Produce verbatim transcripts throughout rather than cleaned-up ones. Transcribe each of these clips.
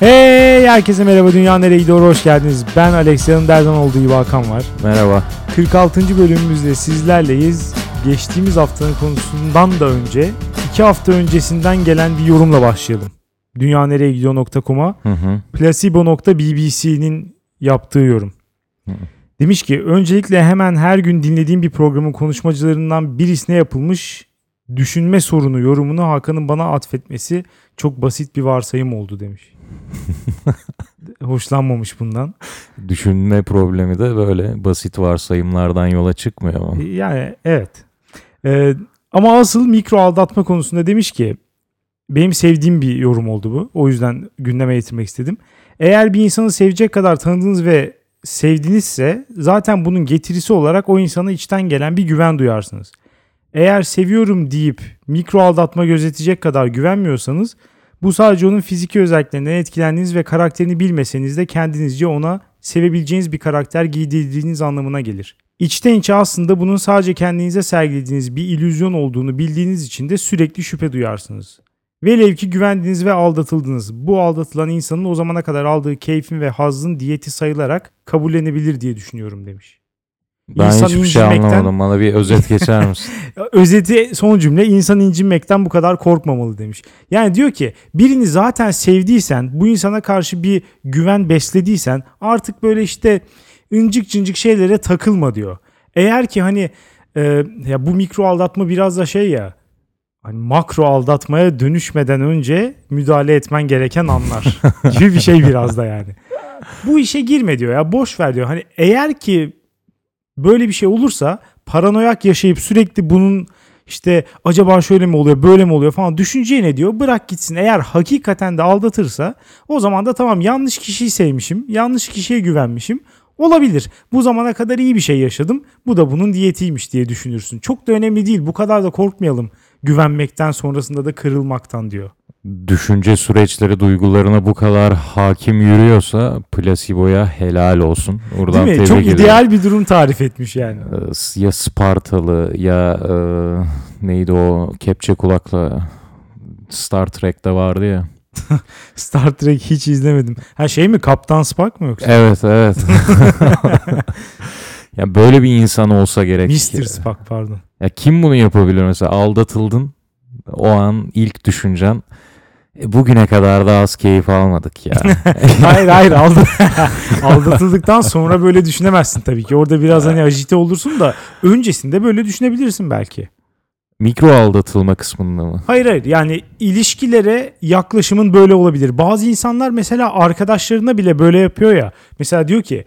Hey herkese merhaba, Dünya Nereye Gidiyor, hoş geldiniz. Ben Alex, yanımda her zaman olduğu gibi Hakan var. Merhaba. kırk altıncı bölümümüzde sizlerleyiz. Geçtiğimiz haftanın konusundan da önce iki hafta öncesinden gelen bir yorumla başlayalım. dünya nereye gidiyor nokta com'a placebo nokta b b c'nin yaptığı yorum. Hı hı. Demiş ki öncelikle hemen her gün dinlediğim bir programın konuşmacılarından birisine yapılmış düşünme sorunu yorumunu Hakan'ın bana atfetmesi çok basit bir varsayım oldu demiş. Hoşlanmamış bundan. Düşünme problemi de böyle basit varsayımlardan yola çıkmıyor ama. Yani evet. Ee, ama asıl mikro aldatma konusunda demiş ki benim sevdiğim bir yorum oldu bu. O yüzden gündeme getirmek istedim. Eğer bir insanı sevecek kadar tanıdığınız ve sevdinizse zaten bunun getirisi olarak o insana içten gelen bir güven duyarsınız. Eğer seviyorum deyip mikro aldatma gözetecek kadar güvenmiyorsanız bu sadece onun fiziki özelliklerinden etkilendiğiniz ve karakterini bilmeseniz de kendinizce ona sevebileceğiniz bir karakter giydirdiğiniz anlamına gelir. İçten içe aslında bunun sadece kendinize sergilediğiniz bir illüzyon olduğunu bildiğiniz için de sürekli şüphe duyarsınız. Velev ki güvendiniz ve aldatıldınız. Bu aldatılan insanın o zamana kadar aldığı keyfin ve hazzın diyeti sayılarak kabullenebilir diye düşünüyorum demiş. Ben insan hiçbir şey anlamadım. Bana bir özet geçer misin? Özeti son cümle, insan incinmekten bu kadar korkmamalı demiş. Yani diyor ki birini zaten sevdiysen, bu insana karşı bir güven beslediysen artık böyle işte incik cincik şeylere takılma diyor. Eğer ki hani e, ya bu mikro aldatma biraz da şey ya, hani makro aldatmaya dönüşmeden önce müdahale etmen gereken anlar gibi bir şey biraz da yani. Bu işe girme diyor ya, boş ver diyor. Hani eğer ki böyle bir şey olursa paranoyak yaşayıp sürekli bunun işte acaba şöyle mi oluyor, böyle mi oluyor falan düşünceye ne diyor? Bırak gitsin. Eğer hakikaten de aldatırsa o zaman da tamam, yanlış kişiyi sevmişim, yanlış kişiye güvenmişim. Olabilir. Bu zamana kadar iyi bir şey yaşadım. Bu da bunun diyetiymiş diye düşünürsün. Çok da önemli değil. Bu kadar da korkmayalım. Güvenmekten sonrasında da kırılmaktan diyor. Düşünce süreçleri duygularına bu kadar hakim yürüyorsa plaseboya helal olsun. Oradan değil mi? Çok ediyorum. İdeal bir durum tarif etmiş yani. Ya Spartalı ya e, neydi o kepçe kulakla Star Trek'te vardı ya. Star Trek hiç izlemedim. Ha şey mi? Kaptan Spock mu yoksa? Evet evet. Ya böyle bir insan olsa gerek. mister Spock pardon. Ya kim bunu yapabilir mesela? Aldatıldın. O an ilk düşüncen e, bugüne kadar da az keyif almadık ya. hayır hayır aldatıldıktan sonra böyle düşünemezsin tabii ki. Orada biraz hani ajite olursun da öncesinde böyle düşünebilirsin belki. Mikro aldatılma kısmında mı? Hayır hayır yani ilişkilere yaklaşımın böyle olabilir. Bazı insanlar mesela arkadaşlarına bile böyle yapıyor ya. Mesela diyor ki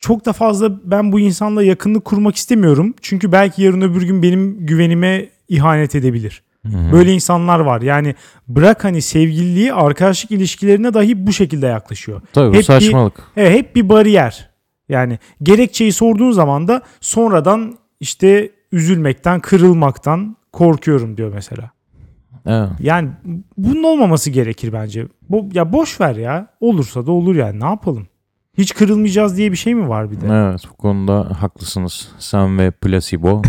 çok da fazla ben bu insanla yakınlık kurmak istemiyorum. Çünkü belki yarın öbür gün benim güvenime ihanet edebilir. Hı-hı. Böyle insanlar var. Yani bırak hani sevgililiği, arkadaşlık ilişkilerine dahi bu şekilde yaklaşıyor. Tabii hep saçmalık. Bir, evet, hep bir bariyer. Yani gerekçeyi sorduğun zaman da sonradan işte üzülmekten, kırılmaktan korkuyorum diyor mesela. Evet. Yani bunun olmaması gerekir bence. Bo- ya boş ver ya. Olursa da olur yani. Ne yapalım? Hiç kırılmayacağız diye bir şey mi var bir de? Evet, bu konuda haklısınız. Sen ve plasebo.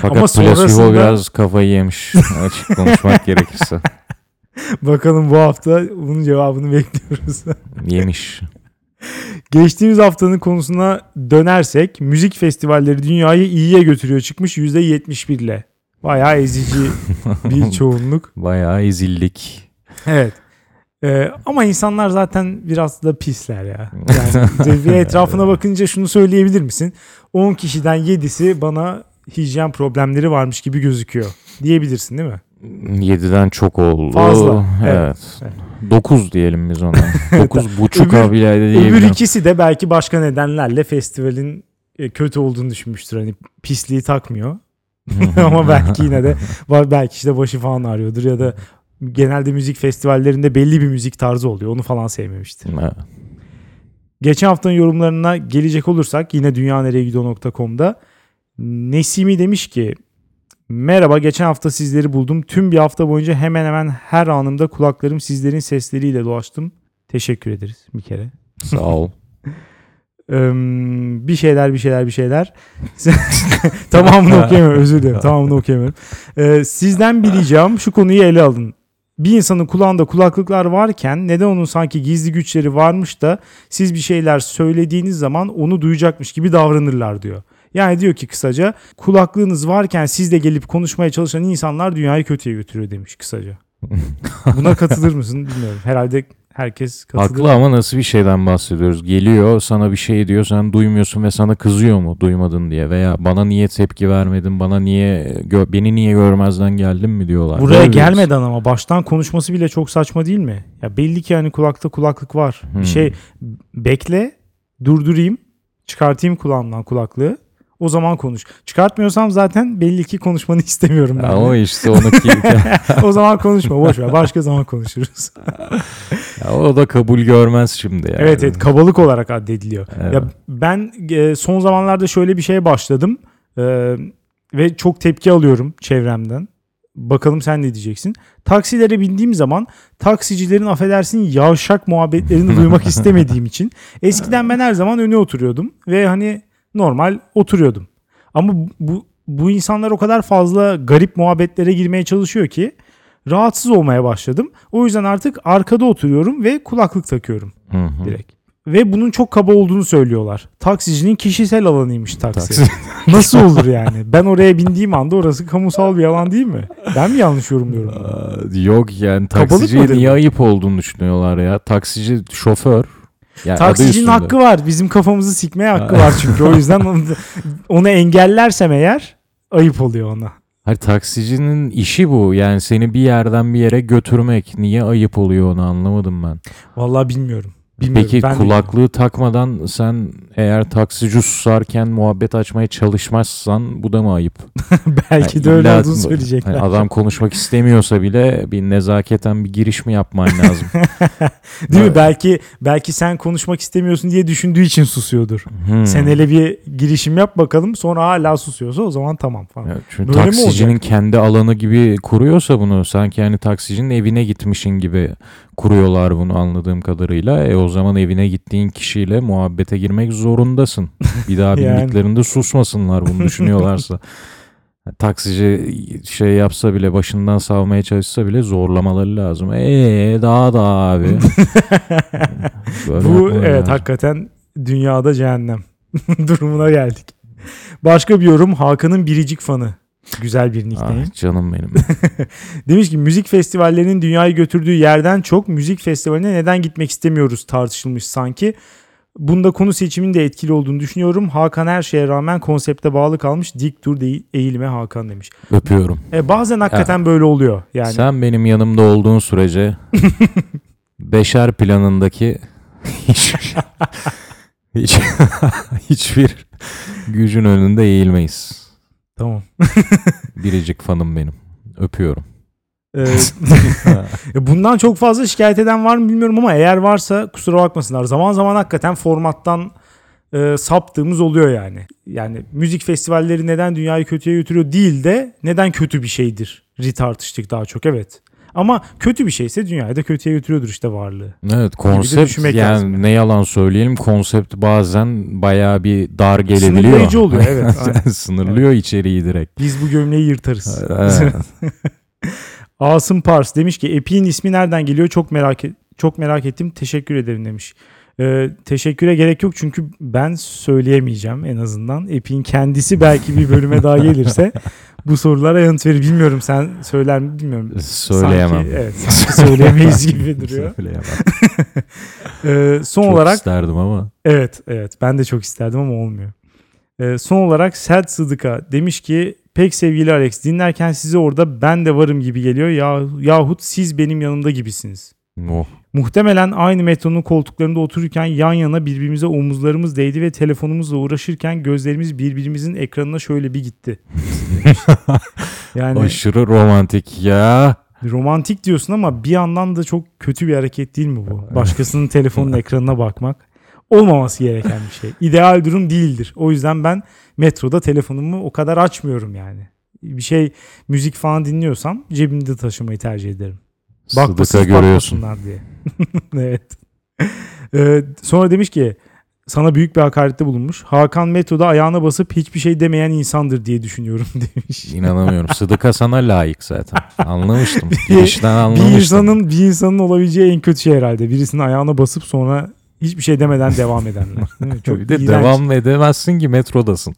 Fakat ama sonrasında... plasebo biraz kafayı yemiş. Açık konuşmak gerekirse. Bakalım bu hafta bunun cevabını bekliyoruz. Yemiş. Geçtiğimiz haftanın konusuna dönersek müzik festivalleri dünyayı iyiye götürüyor çıkmış yüzde yetmiş bir ile. Bayağı ezici bir çoğunluk. Bayağı ezildik. Evet. Ee, ama insanlar zaten biraz da pisler ya. Yani etrafına bakınca şunu söyleyebilir misin? on kişiden yedisi bana hijyen problemleri varmış gibi gözüküyor diyebilirsin değil mi? yediden çok oldu. Fazla. Evet. evet. dokuz diyelim biz ona. dokuz buçuk bile diyebilirim. Öbür ikisi de belki başka nedenlerle festivalin kötü olduğunu düşünmüştür. Hani pisliği takmıyor. Ama belki yine de belki işte başı falan ağrıyordur ya da genelde müzik festivallerinde belli bir müzik tarzı oluyor. Onu falan sevmemiştir. Evet. Geçen haftanın yorumlarına gelecek olursak yine dünya nereye gidiyor nokta com'da Nesimi demiş ki merhaba, geçen hafta sizleri buldum. Tüm bir hafta boyunca hemen hemen her anımda kulaklarım sizlerin sesleriyle dolaştım. Teşekkür ederiz bir kere. Sağ ol. Um, bir şeyler bir şeyler bir şeyler tamamını okuyamıyorum özür dilerim tamamını okuyamıyorum ee, sizden bir ricam, şu konuyu ele alın bir insanın kulağında kulaklıklar varken neden onun sanki gizli güçleri varmış da siz bir şeyler söylediğiniz zaman onu duyacakmış gibi davranırlar diyor. Yani diyor ki kısaca, kulaklığınız varken siz de gelip konuşmaya çalışan insanlar dünyayı kötüye götürüyor demiş kısaca. Buna katılır mısın bilmiyorum. Herhalde herkes katılır. Haklı ama nasıl bir şeyden bahsediyoruz? Geliyor sana bir şey diyor, sen duymuyorsun ve sana kızıyor mu duymadın diye, veya bana niye tepki vermedin, bana niye gö- beni niye görmezden geldin mi diyorlar. Buraya böyle gelmeden diyorsun. Ama baştan konuşması bile çok saçma değil mi? Ya belli ki yani kulakta kulaklık var. Hmm. Bir şey bekle, durdurayım, çıkartayım kulağımdan kulaklığı. O zaman konuş. Çıkartmıyorsam zaten belli ki konuşmanı istemiyorum ben. O işte onu o zaman konuşma, boş ver. Başka zaman konuşuruz. Ya o da kabul görmez şimdi yani. Evet evet, kabalık olarak addediliyor. Evet. Ya ben son zamanlarda şöyle bir şeye başladım ve çok tepki alıyorum çevremden. Bakalım sen ne diyeceksin? Taksilere bindiğim zaman taksicilerin affedersin yavşak muhabbetlerini duymak istemediğim için eskiden ben her zaman öne oturuyordum ve hani normal oturuyordum. Ama bu bu insanlar o kadar fazla garip muhabbetlere girmeye çalışıyor ki rahatsız olmaya başladım. O yüzden artık arkada oturuyorum ve kulaklık takıyorum. Hı hı. Direkt. Ve bunun çok kaba olduğunu söylüyorlar. Taksicinin kişisel alanıymış taksi. taksi. Nasıl olur yani? Ben oraya bindiğim anda orası kamusal bir alan değil mi? Ben mi yanlış yorumluyorum? Aa, yok yani taksiciye niye ayıp olduğunu düşünüyorlar ya. Taksici şoför. Yani taksicinin hakkı var. Bizim kafamızı sikmeye hakkı var çünkü. O yüzden onu, onu engellersem eğer ayıp oluyor ona. Hayır, taksicinin işi bu. Yani seni bir yerden bir yere götürmek. Niye ayıp oluyor onu anlamadım ben. Vallahi bilmiyorum. bilmiyorum. Peki ben kulaklığı bilmiyorum. Takmadan sen eğer taksici susarken muhabbet açmaya çalışmazsan bu da mı ayıp? Belki yani de öyle olduğunu söyleyecekler. Yani adam konuşmak istemiyorsa bile bir nezaketen bir giriş mi yapman lazım? Değil evet. mi? Belki belki sen konuşmak istemiyorsun diye düşündüğü için susuyordur. Hmm. Sen hele bir girişim yap bakalım, sonra hala susuyorsa o zaman tamam falan. Evet, çünkü böyle taksicinin kendi alanı gibi kuruyorsa bunu, sanki yani taksicinin evine gitmişin gibi kuruyorlar bunu anladığım kadarıyla. E o zaman evine gittiğin kişiyle muhabbete girmek zorundasın. Bir daha bindiklerinde yani susmasınlar bunu düşünüyorlarsa. Taksici şey yapsa bile, başından savmaya çalışsa bile zorlamaları lazım. Eee daha da abi. Bu evet yani. Hakikaten dünyada cehennem durumuna geldik. Başka bir yorum, Hakan'ın biricik fanı. Güzel bir nickname. Ah, canım benim. Demiş ki müzik festivallerinin dünyayı götürdüğü yerden çok müzik festivaline neden gitmek istemiyoruz tartışılmış sanki. Bunda konu seçiminin de etkili olduğunu düşünüyorum. Hakan her şeye rağmen konsepte bağlı kalmış. Dik dur değil, eğilme Hakan demiş. Öpüyorum. E, bazen hakikaten ya, böyle oluyor. Yani. Sen benim yanımda olduğun sürece beşer planındaki hiç, hiçbir gücün önünde eğilmeyiz. Tamam. Biricik fanım benim. Öpüyorum. Evet. Bundan çok fazla şikayet eden var mı bilmiyorum ama eğer varsa kusura bakmasınlar. Zaman zaman hakikaten formattan e, saptığımız oluyor yani. Yani müzik festivalleri neden dünyayı kötüye götürüyor değil de neden kötü bir şeydir? Tartıştık daha çok, evet. Ama kötü bir şeyse dünyayı da kötüye götürüyordur işte varlığı. Evet, konsept yani lazım. Ne yalan söyleyelim, konsept bazen bayağı bir dar gelebiliyor. Sınırlayıcı oluyor, evet. Sınırlıyor evet. içeriği direkt. Biz bu gömleği yırtarız. Evet. Asım Pars demiş ki Epin ismi nereden geliyor çok merak et- çok merak ettim, teşekkür ederim demiş. Ee, teşekküre gerek yok çünkü ben söyleyemeyeceğim en azından. Epin kendisi belki bir bölüme daha gelirse bu sorulara yanıt verir. Bilmiyorum, sen söyler mi bilmiyorum. Söyleyemem. Sanki, evet, söyleyemeyiz gibi duruyor. Söyleyemem. ee, son çok olarak. Çok isterdim ama. Evet evet, ben de çok isterdim ama olmuyor. Ee, son olarak Sed Sıdıka demiş ki pek sevgili Alex, dinlerken size orada ben de varım gibi geliyor yah- yahut siz benim yanımda gibisiniz. Oh. Muhtemelen aynı metronun koltuklarında otururken yan yana birbirimize omuzlarımız değdi ve telefonumuzla uğraşırken gözlerimiz birbirimizin ekranına şöyle bir gitti. Yani aşırı romantik ya. Romantik diyorsun ama bir yandan da çok kötü bir hareket değil mi bu? Başkasının telefonun ekranına bakmak olmaması gereken bir şey. İdeal durum değildir. O yüzden ben metroda telefonumu o kadar açmıyorum yani. Bir şey, müzik falan dinliyorsam cebimde taşımayı tercih ederim. Bakmasınlar diye. Evet. Ee, sonra demiş ki sana büyük bir hakarette bulunmuş. Hakan Meto'da ayağına basıp hiçbir şey demeyen insandır diye düşünüyorum demiş. İnanamıyorum. Sıdıka sana layık zaten. Anlamıştım. Girişten anlamıştım. Bir insanın, bir insanın olabileceği en kötü şey herhalde. Birisinin ayağına basıp sonra hiçbir şey demeden devam edenler. Çok bir de iğrenç. Devam edemezsin ki, metrodasın.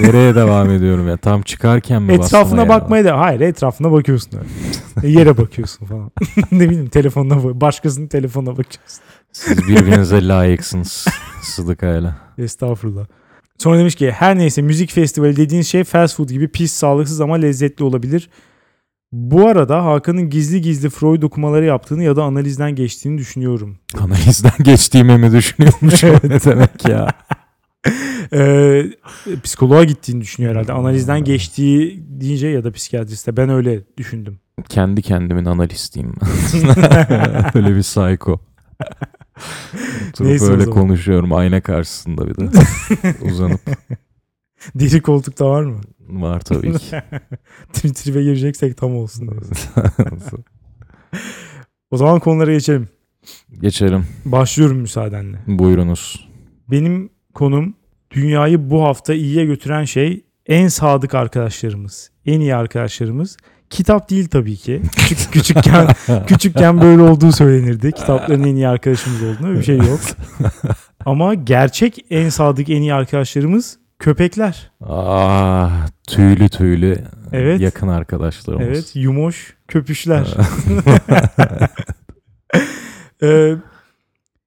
Nereye devam ediyorum ya? Tam çıkarken mi bastım? Etrafına bakmaya da. Hayır, etrafına bakıyorsun. Öyle. Yere bakıyorsun falan. Ne bileyim, telefonuna bak. Başkasının telefonuna bakacaksın. Siz birbirinize layıksınız. Sıdıkayla. Estağfurullah. Sonra demiş ki her neyse, müzik festivali dediğiniz şey fast food gibi pis, sağlıksız ama lezzetli olabilir. Bu arada Hakan'ın gizli gizli Freud okumaları yaptığını ya da analizden geçtiğini düşünüyorum. Analizden geçtiğimi mi düşünüyormuş? Ne demek ya? ee, psikoloğa gittiğini düşünüyor herhalde. Analizden geçtiği deyince ya da psikiyatriste, ben öyle düşündüm. Kendi kendimin analistiyim. Öyle bir psycho. Oturup öyle konuşuyorum ayna karşısında, bir de uzanıp. Deri koltukta var mı? Var tabii ki. Twitter'e gireceksek tam olsun. O zaman konulara geçelim. Geçelim. Başlıyorum müsaadenle. Buyurunuz. Benim konum, dünyayı bu hafta iyiye götüren şey en sadık arkadaşlarımız, en iyi arkadaşlarımız. Kitap değil tabii ki. Küçük, küçükken küçükken böyle olduğu söylenirdi. Kitapların en iyi arkadaşımız olduğunu, öyle bir şey yok. Ama gerçek en sadık, en iyi arkadaşlarımız köpekler. Aa, tüylü tüylü evet. Yakın arkadaşlarımız. Evet, yumoş köpüşler. ee,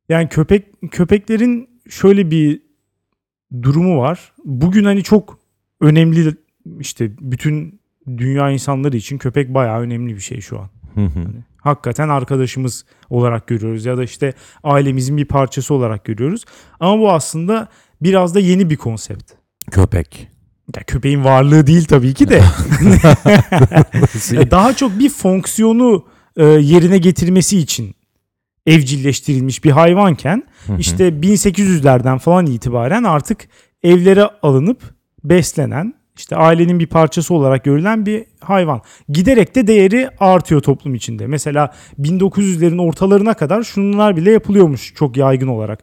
yani köpek köpeklerin şöyle bir durumu var. Bugün hani çok önemli, işte bütün dünya insanları için köpek bayağı önemli bir şey şu an. Hı hı. Yani hakikaten arkadaşımız olarak görüyoruz ya da işte ailemizin bir parçası olarak görüyoruz. Ama bu aslında biraz da yeni bir konsept. Köpek. Ya köpeğin varlığı değil tabii ki de. Daha çok bir fonksiyonu yerine getirmesi için evcilleştirilmiş bir hayvanken, hı hı, işte bin sekiz yüzlerden falan itibaren artık evlere alınıp beslenen, İşte ailenin bir parçası olarak görülen bir hayvan. Giderek de değeri artıyor toplum içinde. Mesela bin dokuz yüzlerin ortalarına kadar şunlar bile yapılıyormuş çok yaygın olarak.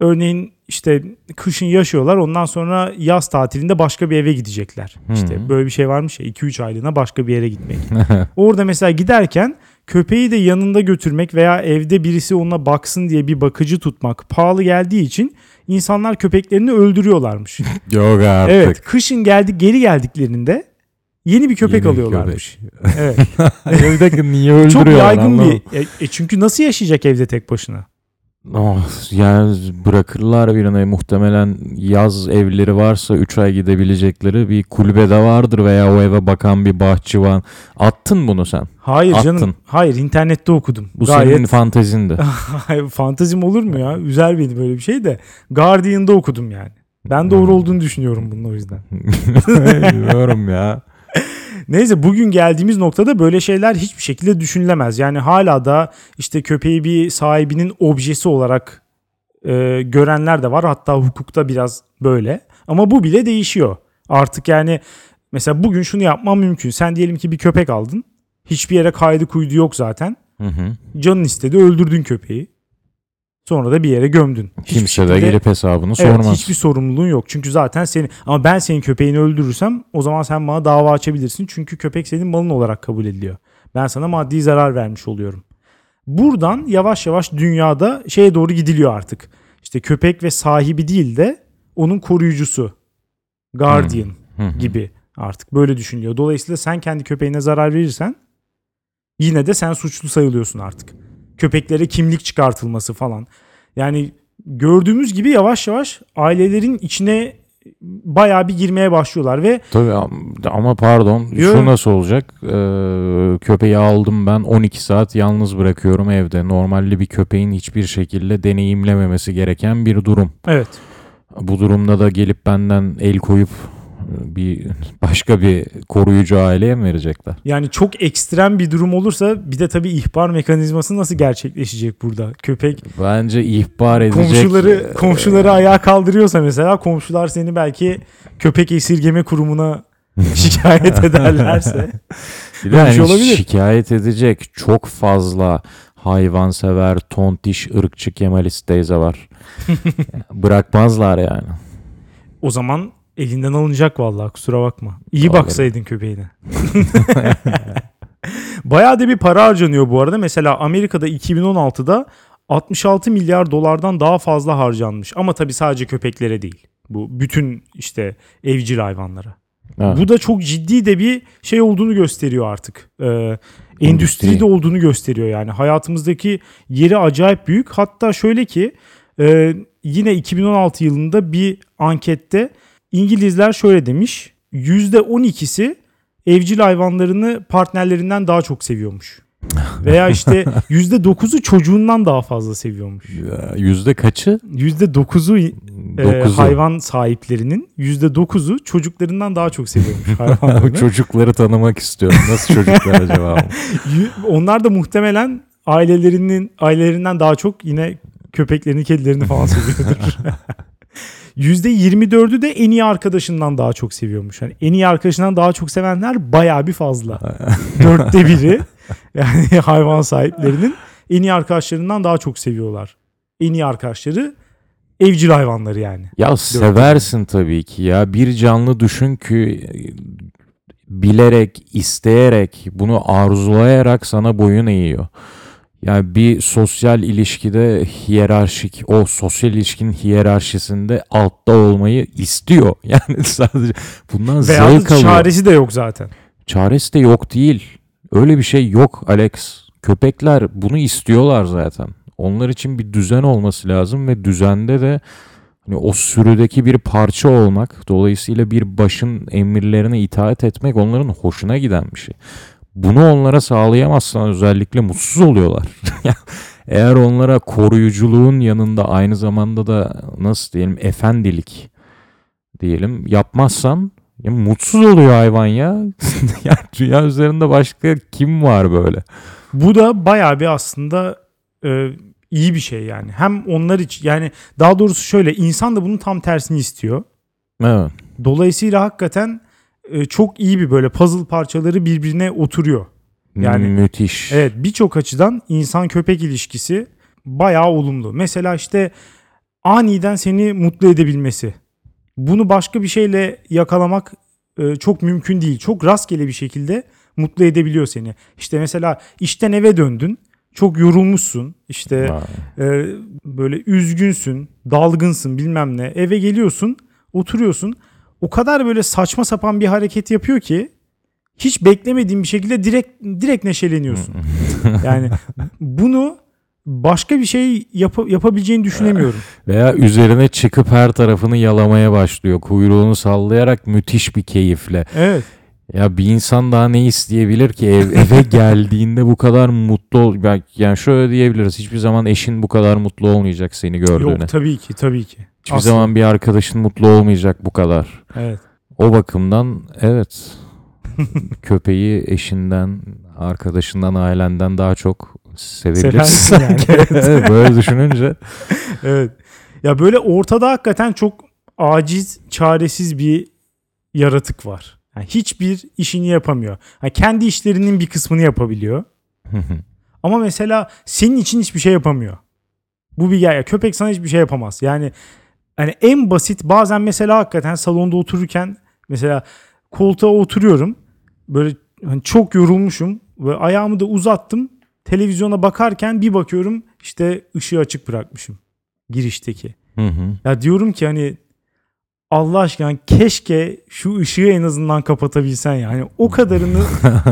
Örneğin işte kışın yaşıyorlar, ondan sonra yaz tatilinde başka bir eve gidecekler. Hmm. İşte böyle bir şey varmış ya, iki üç aylığına başka bir yere gitmek. Orada mesela giderken köpeği de yanında götürmek veya evde birisi ona baksın diye bir bakıcı tutmak pahalı geldiği için insanlar köpeklerini öldürüyorlarmış. Yok artık. Evet, kışın geldik, geri geldiklerinde yeni bir köpek yeni alıyorlarmış. Köpek. Evet. Evdeki niye öldürüyorlar? Çok yaygın anladım. Bir. E, çünkü nasıl yaşayacak evde tek başına? Oh, yani bırakırlar birine muhtemelen, yaz evleri varsa üç ay gidebilecekleri bir kulübede vardır veya o eve bakan bir bahçıvan. Attın bunu sen. Hayır Attın. Canım. Hayır, internette okudum. Bu Gayet... senin fantezindi. Fantezim olur mu ya? Üzer beni böyle bir şey de. Guardian'da okudum yani. Ben doğru olduğunu düşünüyorum bunun, o yüzden. Bilmiyorum ya. Neyse, bugün geldiğimiz noktada böyle şeyler hiçbir şekilde düşünülemez. Yani hala da işte köpeği bir sahibinin objesi olarak e, görenler de var. Hatta hukukta biraz böyle. Ama bu bile değişiyor. Artık yani mesela bugün şunu yapmam mümkün. Sen diyelim ki bir köpek aldın. Hiçbir yere kaydı kuydu yok zaten. Hı hı. Canın istedi, öldürdün köpeği. Sonra da bir yere gömdün. Hiçbir Kimse şekilde, de gelip hesabını evet, sormaz. Hiçbir sorumluluğun yok. Çünkü zaten senin, ama ben senin köpeğini öldürürsem o zaman sen bana dava açabilirsin. Çünkü köpek senin malın olarak kabul ediliyor. Ben sana maddi zarar vermiş oluyorum. Buradan yavaş yavaş dünyada şeye doğru gidiliyor artık. İşte köpek ve sahibi değil de onun koruyucusu. Guardian hmm. gibi artık böyle düşünülüyor. Dolayısıyla sen kendi köpeğine zarar verirsen yine de sen suçlu sayılıyorsun artık. Köpeklere kimlik çıkartılması falan. Yani gördüğümüz gibi yavaş yavaş ailelerin içine bayağı bir girmeye başlıyorlar ve... Tabii ama pardon, diyor, şu nasıl olacak? Ee, köpeği aldım ben, on iki saat yalnız bırakıyorum evde. Normalde bir köpeğin hiçbir şekilde deneyimlememesi gereken bir durum. Evet. Bu durumda da gelip benden el koyup bir başka bir koruyucu aileye mi verecekler? Yani çok ekstrem bir durum olursa, bir de tabii ihbar mekanizması nasıl gerçekleşecek burada? Köpek bence ihbar edecek. Komşuları komşuları ayağa kaldırıyorsa mesela, komşular seni belki köpek esirgeme kurumuna şikayet ederlerse. Yani şikayet edecek çok fazla hayvansever, tontiş, ırkçı Kemalist teyze var. Bırakmazlar yani. O zaman elinden alınacak vallahi, kusura bakma. İyi Olur. baksaydın köpeğine. Bayağı da bir para harcanıyor bu arada. Mesela Amerika'da iki bin on altıda altmış altı milyar dolardan daha fazla harcanmış. Ama tabii sadece köpeklere değil. Bu bütün işte evcil hayvanlara. Evet. Bu da çok ciddi de bir şey olduğunu gösteriyor artık. Ee, endüstri de olduğunu gösteriyor yani. Hayatımızdaki yeri acayip büyük. Hatta şöyle ki e, yine iki bin on altı yılında bir ankette İngilizler şöyle demiş. yüzde on ikisi evcil hayvanlarını partnerlerinden daha çok seviyormuş. Veya işte yüzde dokuzu çocuğundan daha fazla seviyormuş. Ya, yüzde kaçı? yüzde dokuzu e, hayvan sahiplerinin yüzde dokuzu çocuklarından daha çok seviyormuş hayvanlarını. Çocukları tanımak istiyorum. Nasıl çocuklar acaba? Onlar da muhtemelen ailelerinin ailelerinden daha çok yine köpeklerini, kedilerini falan seviyordur. yüzde yirmi dördü de en iyi arkadaşından daha çok seviyormuş. Yani en iyi arkadaşından daha çok sevenler bayağı bir fazla. Dörtte biri. Yani hayvan sahiplerinin en iyi arkadaşlarından daha çok seviyorlar. En iyi arkadaşları evcil hayvanları yani. Ya seversin tabii ki ya. Bir canlı düşün ki bilerek, isteyerek, bunu arzulayarak sana boyun eğiyor. Yani bir sosyal ilişkide hiyerarşik, o sosyal ilişkinin hiyerarşisinde altta olmayı istiyor. Yani sadece bundan zevk alıyor. Veya çaresi de yok zaten. Çaresi de yok değil. Öyle bir şey yok Alex. Köpekler bunu istiyorlar zaten. Onlar için bir düzen olması lazım ve düzende de hani o sürüdeki bir parça olmak, dolayısıyla bir başın emirlerine itaat etmek onların hoşuna giden bir şey. Bunu onlara sağlayamazsan özellikle mutsuz oluyorlar. Eğer onlara koruyuculuğun yanında aynı zamanda da nasıl diyelim efendilik diyelim yapmazsan ya mutsuz oluyor hayvan ya. Ya dünya üzerinde başka kim var böyle? Bu da bayağı bir aslında e, iyi bir şey yani. Hem onlar için yani daha doğrusu şöyle insan da bunun tam tersini istiyor. Evet. Dolayısıyla hakikaten e, çok iyi bir böyle puzzle parçaları birbirine oturuyor. Yani müthiş. Evet, birçok açıdan insan köpek ilişkisi bayağı olumlu. Mesela işte aniden seni mutlu edebilmesi. Bunu başka bir şeyle yakalamak e, çok mümkün değil. Çok rastgele bir şekilde mutlu edebiliyor seni. İşte mesela işten eve döndün. Çok yorulmuşsun. İşte e, böyle üzgünsün, dalgınsın bilmem ne. Eve geliyorsun, oturuyorsun. O kadar böyle saçma sapan bir hareket yapıyor ki hiç beklemediğin bir şekilde direkt direkt neşeleniyorsun. Yani bunu başka bir şey yap- yapabileceğini düşünemiyorum. Veya üzerine çıkıp her tarafını yalamaya başlıyor. Kuyruğunu sallayarak müthiş bir keyifle. Evet. Ya bir insan daha ne isteyebilir ki ev, eve geldiğinde bu kadar mutlu ol. Yani şöyle diyebiliriz. Hiçbir zaman eşin bu kadar mutlu olmayacak seni gördüğüne. Yok tabii ki tabii ki. Hiçbir Aslında. zaman bir arkadaşın mutlu olmayacak bu kadar. Evet. O bakımdan evet. Köpeği eşinden, arkadaşından, ailenden daha çok sevebilirsin yani. Evet, böyle düşününce. Evet. Ya böyle ortada hakikaten çok aciz, çaresiz bir yaratık var. Yani hiçbir işini yapamıyor. Yani kendi işlerinin bir kısmını yapabiliyor. Ama mesela senin için hiçbir şey yapamıyor. Bu bir ya köpek sana hiçbir şey yapamaz. Yani yani en basit bazen mesela hakikaten salonda otururken mesela koltuğa oturuyorum. Böyle hani çok yorulmuşum ve ayağımı da uzattım. Televizyona bakarken bir bakıyorum işte ışığı açık bırakmışım girişteki. Hı hı. Ya diyorum ki hani Allah aşkına keşke şu ışığı en azından kapatabilsen yani o kadarını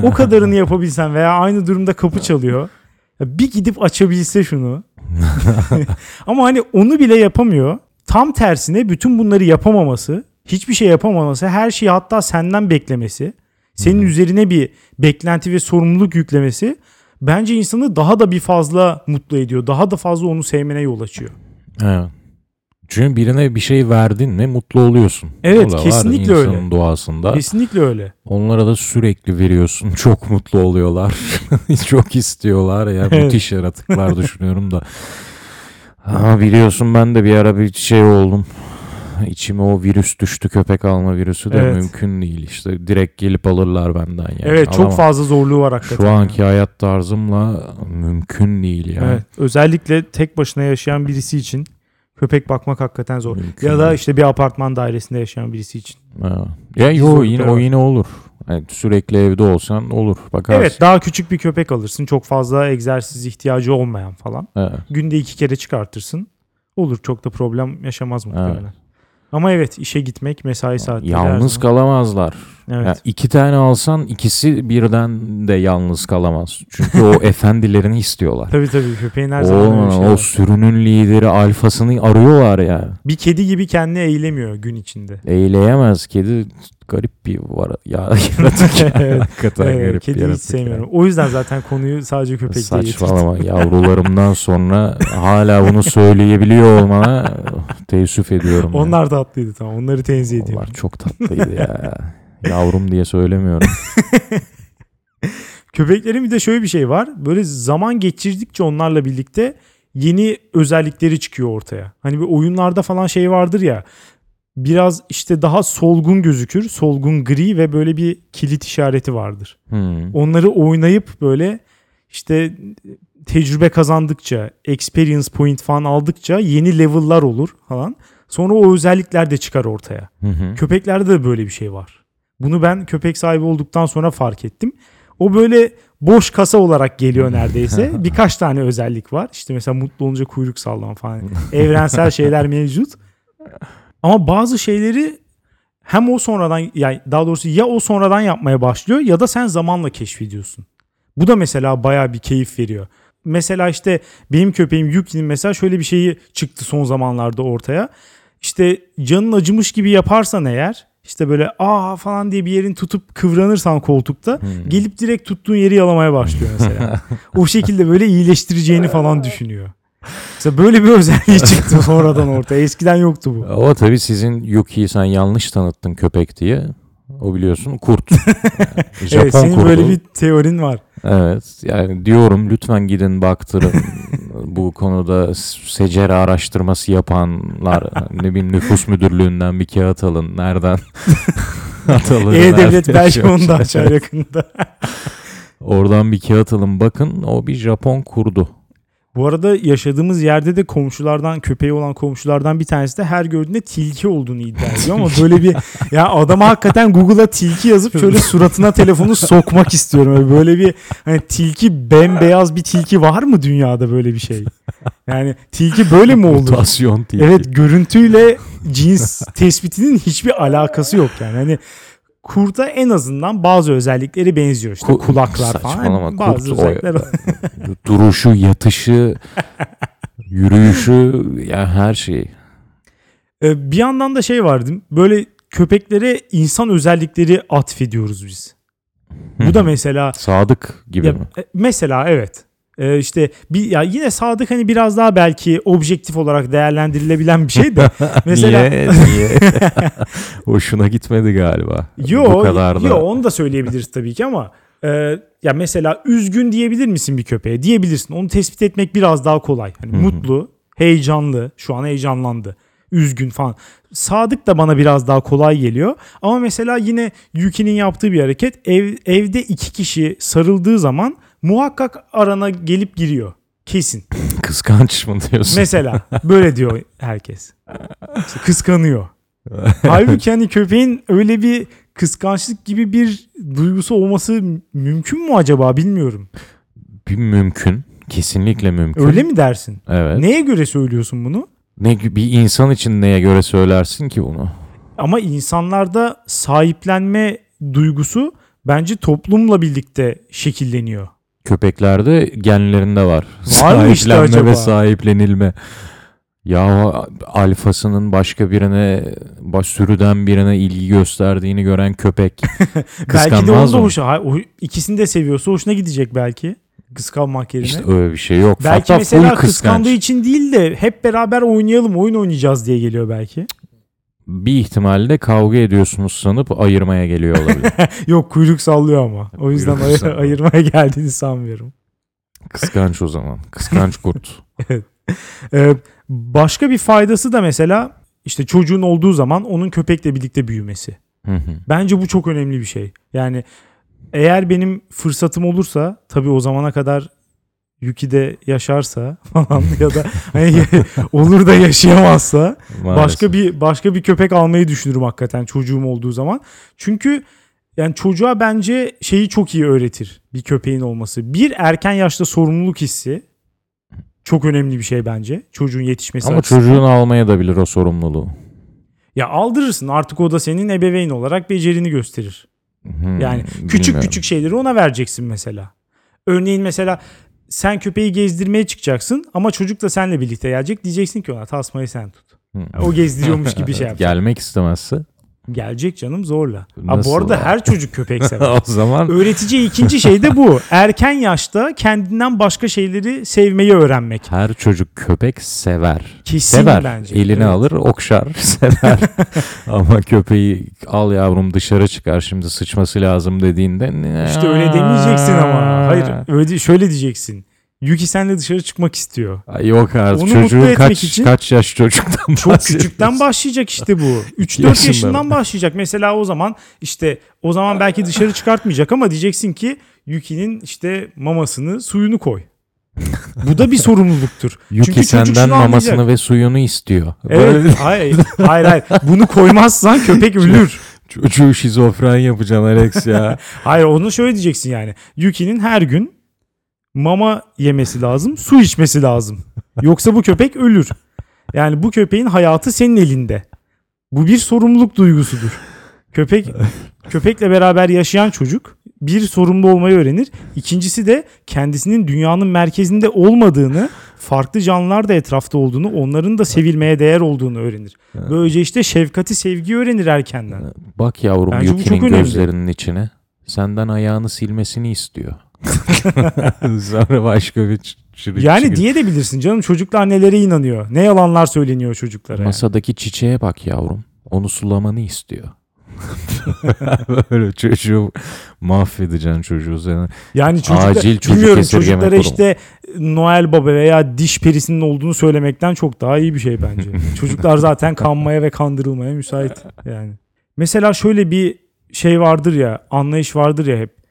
o kadarını yapabilsen veya aynı durumda kapı çalıyor. Ya bir gidip açabilse şunu. Ama hani onu bile yapamıyor. Tam tersine bütün bunları yapamaması, hiçbir şey yapamaması, her şeyi hatta senden beklemesi, senin hı hı. üzerine bir beklenti ve sorumluluk yüklemesi bence insanı daha da bir fazla mutlu ediyor. Daha da fazla onu sevmene yol açıyor. Evet. Çünkü birine bir şey verdin mi mutlu oluyorsun. Evet, kesinlikle öyle. İnsanın doğasında. Kesinlikle öyle. Onlara da sürekli veriyorsun. Çok mutlu oluyorlar. Çok istiyorlar ya. Evet. Müthiş yaratıklar düşünüyorum da. Ama biliyorsun ben de bir ara bir şey oldum. içime o virüs düştü, köpek alma virüsü de evet. mümkün değil. İşte direkt gelip alırlar benden yani. Evet, çok alamam. Fazla zorluğu var hakikaten. Şu anki yani. Hayat tarzımla mümkün değil yani. Evet, özellikle tek başına yaşayan birisi için köpek bakmak hakikaten zor. Mümkün ya da değil. İşte bir apartman dairesinde yaşayan birisi için. Ha. Ya yo, yine o yine olur. Yani sürekli evde olsan olur, bakarsın. Evet, daha küçük bir köpek alırsın. Çok fazla egzersiz ihtiyacı olmayan falan. Evet. Günde iki kere çıkartırsın. Olur, çok da problem yaşamaz muhtemelen. Evet. Ama evet, işe gitmek, mesai saatleri. Yalnız kalamazlar. Evet. Yani iki tane alsan ikisi birden de yalnız kalamaz. Çünkü o efendilerini istiyorlar. Tabii tabii, köpeğin her zaman öyle şey. O sürünün lideri, alfasını arıyorlar yani. Bir kedi gibi kendini eğlemiyor gün içinde. Eğleyemez kedi, garip bir var ya, yaratık yani. Evet. Hakikaten evet, garip bir yaratık. Kedi hiç sevmiyorum. Yani. O yüzden zaten konuyu sadece köpekle getirdim. Saçmalama, yavrularımdan sonra hala bunu söyleyebiliyor olmana teessüf ediyorum. Onlar yani. Tatlıydı, tamam, onları tenzih ediyorum. Onlar çok tatlıydı ya. Yavrum diye söylemiyorum. Köpeklerin bir de şöyle bir şey var. Böyle zaman geçirdikçe onlarla birlikte yeni özellikleri çıkıyor ortaya. Hani bir oyunlarda falan şey vardır ya. Biraz işte daha solgun gözükür. Solgun gri ve böyle bir kilit işareti vardır. Hmm. Onları oynayıp böyle işte tecrübe kazandıkça, experience point falan aldıkça yeni level'lar olur falan. Sonra o özellikler de çıkar ortaya. Hı hı. Köpeklerde de böyle bir şey var. Bunu ben köpek sahibi olduktan sonra fark ettim. O böyle boş kasa olarak geliyor neredeyse. Birkaç tane özellik var. İşte mesela mutlu olunca kuyruk sallama falan. Evrensel şeyler mevcut. Ama bazı şeyleri hem o sonradan, yani daha doğrusu ya o sonradan yapmaya başlıyor ya da sen zamanla keşfediyorsun. Bu da mesela bayağı bir keyif veriyor. Mesela işte benim köpeğim Yuki'nin mesela şöyle bir şeyi çıktı son zamanlarda ortaya. İşte canın acımış gibi yaparsan eğer, İşte böyle aa falan diye bir yerin tutup kıvranırsan koltukta, hmm. gelip direkt tuttuğun yeri yalamaya başlıyor mesela. O şekilde böyle iyileştireceğini falan düşünüyor. Mesela böyle bir özelliği çıktı sonradan ortaya. Eskiden yoktu bu. O tabii sizin Yuki'yi sen yanlış tanıttın köpek diye. O biliyorsun kurt. Yani Japon evet, senin kurdu. Böyle bir teorin var. Evet, yani diyorum lütfen gidin baktırın. Bu konuda secere araştırması yapanlar, ne bileyim, nüfus müdürlüğünden bir kağıt alın. Nereden? E-Devlet belki onu da açar yakında. Oradan bir kağıt alın, bakın o bir Japon kurdu. Bu arada yaşadığımız yerde de komşulardan, köpeği olan komşulardan bir tanesi de her gördüğünde tilki olduğunu iddia ediyor ama böyle bir ya adama hakikaten Google'a tilki yazıp şöyle suratına telefonu sokmak istiyorum. Böyle bir hani tilki, bembeyaz bir tilki var mı dünyada böyle bir şey? Yani tilki böyle mi olur? Mutasyon tilki. Evet, görüntüyle cins tespitinin hiçbir alakası yok yani. Hani kurta en azından bazı özellikleri benziyor. İşte Ku- kulaklar falan. Yani bazı kurt, özellikler. O, duruşu, yatışı, yürüyüşü, yani her şeyi. Bir yandan da şey vardı. Böyle köpeklere insan özellikleri atfediyoruz biz. Bu da mesela. Sadık gibi ya, mi? Mesela evet. Ee, işte bir, ya yine Sadık hani biraz daha belki objektif olarak değerlendirilebilen bir şey de mesela niye niye hoşuna gitmedi galiba. Yo yo, onu da söyleyebiliriz tabii ki ama e, ya mesela üzgün diyebilir misin bir köpeğe? Diyebilirsin. Onu tespit etmek biraz daha kolay. Hani mutlu, heyecanlı, şu an heyecanlandı, üzgün falan. Sadık da bana biraz daha kolay geliyor. Ama mesela yine Yuki'nin yaptığı bir hareket, ev, evde iki kişi sarıldığı zaman muhakkak arana gelip giriyor. Kesin. Kıskanç mı diyorsun? Mesela böyle diyor herkes. İşte kıskanıyor. Halbuki hani köpeğin öyle bir kıskançlık gibi bir duygusu olması mümkün mü acaba, bilmiyorum. Bir mümkün. Kesinlikle mümkün. Öyle mi dersin? Evet. Neye göre söylüyorsun bunu? Ne, bir insan için neye göre söylersin ki bunu? Ama insanlarda sahiplenme duygusu bence toplumla birlikte şekilleniyor. Köpeklerde genlerinde var. Var mı işte acaba? Sahiplenme ve sahiplenilme. Ya alfasının başka birine, baş sürüden birine ilgi gösterdiğini gören köpek kıskanmaz mı? Belki de onda hoşuna, ikisini de seviyorsa hoşuna gidecek belki. Kıskanmak yerine. İşte öyle bir şey yok. Belki hatta mesela kıskandığı için değil de hep beraber oynayalım, oyun oynayacağız diye geliyor belki. Bir ihtimalle kavga ediyorsunuz sanıp ayırmaya geliyor olabilir. Yok, kuyruk sallıyor ama. O yüzden ay- ayırmaya geldiğini sanmıyorum. Kıskanç o zaman. Kıskanç kurt. Evet. Ee, başka bir faydası da mesela işte çocuğun olduğu zaman onun köpekle birlikte büyümesi. Hı hı. Bence bu çok önemli bir şey. Yani eğer benim fırsatım olursa, tabii o zamana kadar Yuki'de yaşarsa falan ya da hani olur da yaşayamazsa maalesef. başka bir başka bir köpek almayı düşünürüm hakikaten çocuğum olduğu zaman. Çünkü yani çocuğa bence şeyi çok iyi öğretir bir köpeğin olması. Bir, erken yaşta sorumluluk hissi çok önemli bir şey bence. Çocuğun yetişmesi ama açısından. Çocuğunu almaya da bilir o sorumluluğu. Ya aldırırsın, artık o da senin ebeveyn olarak becerini gösterir. Hmm, yani küçük bilmiyorum. Küçük şeyleri ona vereceksin mesela. Örneğin mesela sen köpeği gezdirmeye çıkacaksın ama çocuk da seninle birlikte gelecek. Diyeceksin ki ona tasmayı sen tut. Yani o gezdiriyormuş gibi şey yapacak. Gelmek istemezse. Gelecek canım zorla. Aa, bu arada ya? Her çocuk köpek sever. O zaman... Öğretici ikinci şey de bu. Erken yaşta kendinden başka şeyleri sevmeyi öğrenmek. Her çocuk köpek sever. Kesin sever. Bence. Elini evet. alır, okşar, sever. Ama köpeği al yavrum dışarı çıkar şimdi sıçması lazım dediğinde. İşte öyle demeyeceksin ama. Hayır öyle, şöyle diyeceksin. Yuki senle dışarı çıkmak istiyor. Ay yok artık. Onu çocuğun kaç, kaç yaş çocuktan çok küçükten başlayacak işte bu. üç dört yaşından, yaşından başlayacak. Mesela o zaman işte o zaman belki dışarı çıkartmayacak ama diyeceksin ki Yuki'nin işte mamasını suyunu koy. Bu da bir sorumluluktur. Yuki çünkü senden mamasını anlayacak ve suyunu istiyor. Evet, hayır, hayır hayır. Bunu koymazsan köpek ölür. Çocuğu şizofren yapacaksın Alex ya. Hayır onu şöyle diyeceksin yani. Yuki'nin her gün mama yemesi lazım, su içmesi lazım. Yoksa bu köpek ölür. Yani bu köpeğin hayatı senin elinde. Bu bir sorumluluk duygusudur. Köpek köpekle beraber yaşayan çocuk bir, sorumlu olmayı öğrenir. İkincisi de kendisinin dünyanın merkezinde olmadığını, farklı canlılar da etrafta olduğunu, onların da sevilmeye değer olduğunu öğrenir. Böylece işte şefkati, sevgiyi öğrenir erkenden. Bak yavrum Yuki'nin gözlerinin içine. Senden ayağını silmesini istiyor. Sonra başka bir çürük yani çürük. Diye de bilirsin canım, çocuklar nelere inanıyor, ne yalanlar söyleniyor çocuklara. Masadaki yani. Çiçeğe bak yavrum, onu sulamanı istiyor. Böyle çocuğu mahvedeceksin çocuğu sen. Yani çocuklar, acil çocuk çocuklara işte Noel Baba veya diş perisinin olduğunu söylemekten çok daha iyi bir şey bence. Çocuklar zaten kanmaya ve kandırılmaya müsait yani. Mesela şöyle bir şey vardır ya, anlayış vardır ya hep.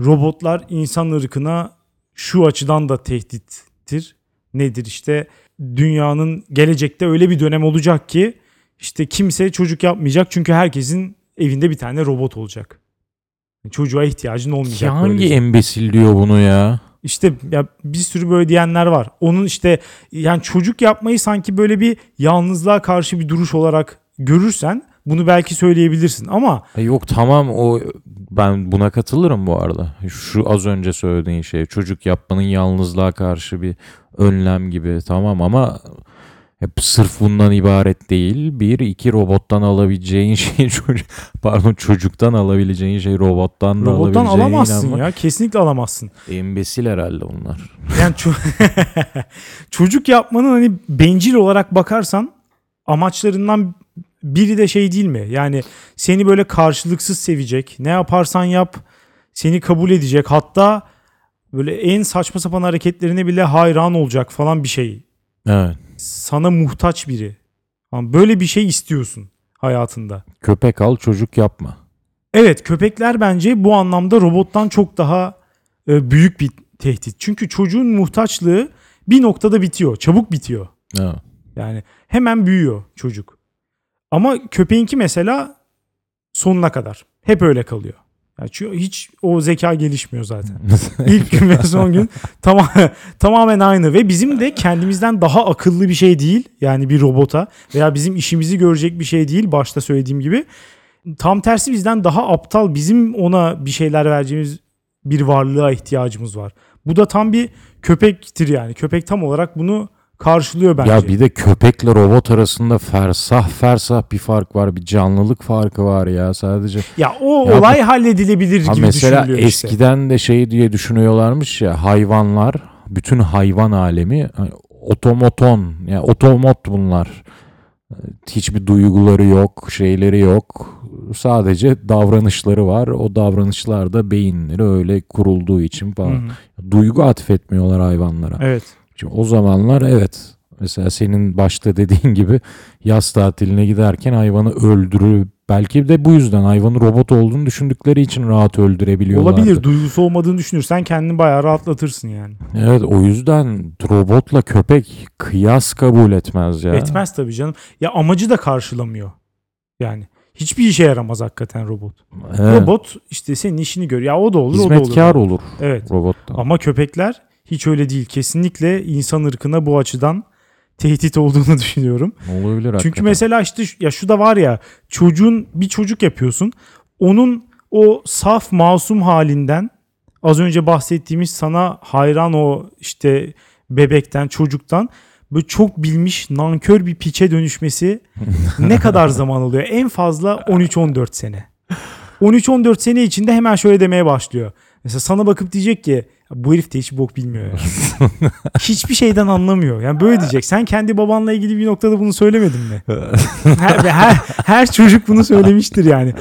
Robotlar insan ırkına şu açıdan da tehdittir. Nedir işte, dünyanın gelecekte öyle bir dönem olacak ki işte kimse çocuk yapmayacak çünkü herkesin evinde bir tane robot olacak. Çocuğa ihtiyacın olmayacak. Ya hangi böylece embesil diyor bunu ya? İşte ya bir sürü böyle diyenler var. Onun işte yani çocuk yapmayı sanki böyle bir yalnızlığa karşı bir duruş olarak görürsen bunu belki söyleyebilirsin ama... Yok tamam, o ben buna katılırım bu arada. Şu az önce söylediğin şey, çocuk yapmanın yalnızlığa karşı bir önlem gibi tamam ama hep sırf bundan ibaret değil. Bir, iki robottan alabileceğin şey çocuk, pardon çocuktan alabileceğin şey robottan da robottan alamazsın inanma. Ya kesinlikle alamazsın. Embesil herhalde onlar. Yani ço- çocuk yapmanın hani bencil olarak bakarsan amaçlarından biri de şey değil mi? Yani seni böyle karşılıksız sevecek. Ne yaparsan yap seni kabul edecek. Hatta böyle en saçma sapan hareketlerine bile hayran olacak falan bir şey. Evet. Sana muhtaç biri. Böyle bir şey istiyorsun hayatında. Köpek al, çocuk yapma. Evet, köpekler bence bu anlamda robottan çok daha büyük bir tehdit. Çünkü çocuğun muhtaçlığı bir noktada bitiyor. Çabuk bitiyor. Evet. Yani hemen büyüyor çocuk. Ama köpeğinki mesela sonuna kadar. Hep öyle kalıyor. Yani hiç o zeka gelişmiyor zaten. İlk gün ve son gün tam, tamamen aynı. Ve bizim de kendimizden daha akıllı bir şey değil. Yani bir robota veya bizim işimizi görecek bir şey değil. Başta söylediğim gibi. Tam tersi, bizden daha aptal, bizim ona bir şeyler vereceğimiz bir varlığa ihtiyacımız var. Bu da tam bir köpektir yani. Köpek tam olarak bunu karşılıyor bence. Ya bir de köpekle robot arasında fersah fersah bir fark var. Bir canlılık farkı var ya sadece. Ya o ya olay bu, halledilebilir ha gibi mesela düşünülüyor işte. Eskiden de şey diye düşünüyorlarmış ya, hayvanlar, bütün hayvan alemi hani otomaton, yani otomot bunlar. Hiçbir duyguları yok, şeyleri yok. Sadece davranışları var. O davranışlar da beyinleri öyle kurulduğu için falan. Hı-hı. Duygu atfetmiyorlar hayvanlara. Evet. O zamanlar evet Mesela senin başta dediğin gibi yaz tatiline giderken hayvanı öldürüp, belki de bu yüzden hayvanı robot olduğunu düşündükleri için rahat öldürebiliyorlar. Olabilir, duygusu olmadığını düşünürsen kendini bayağı rahatlatırsın yani. Evet, o yüzden robotla köpek kıyas kabul etmez ya. Etmez tabii canım. Ya amacı da karşılamıyor yani. Hiçbir işe yaramaz hakikaten robot. Evet. Robot işte senin işini görüyor. Ya o da olur, hizmetkar o da olur. Hizmetkar olur. Evet. Robottan. Ama köpekler hiç öyle değil. Kesinlikle insan ırkına bu açıdan tehdit olduğunu düşünüyorum. Olabilir hakikaten. Çünkü mesela işte ya şu da var ya, çocuğun bir çocuk yapıyorsun. Onun o saf masum halinden, az önce bahsettiğimiz sana hayran o işte bebekten, çocuktan böyle çok bilmiş nankör bir piçe dönüşmesi ne kadar zaman alıyor? En fazla on üç on dört sene. on üç on dört sene içinde hemen şöyle demeye başlıyor. Mesela sana bakıp diyecek ki bu herif de hiç bok bilmiyor yani. Hiçbir şeyden anlamıyor. Yani böyle diyecek. Sen kendi babanla ilgili bir noktada bunu söylemedin mi? Her, her, her çocuk bunu söylemiştir yani.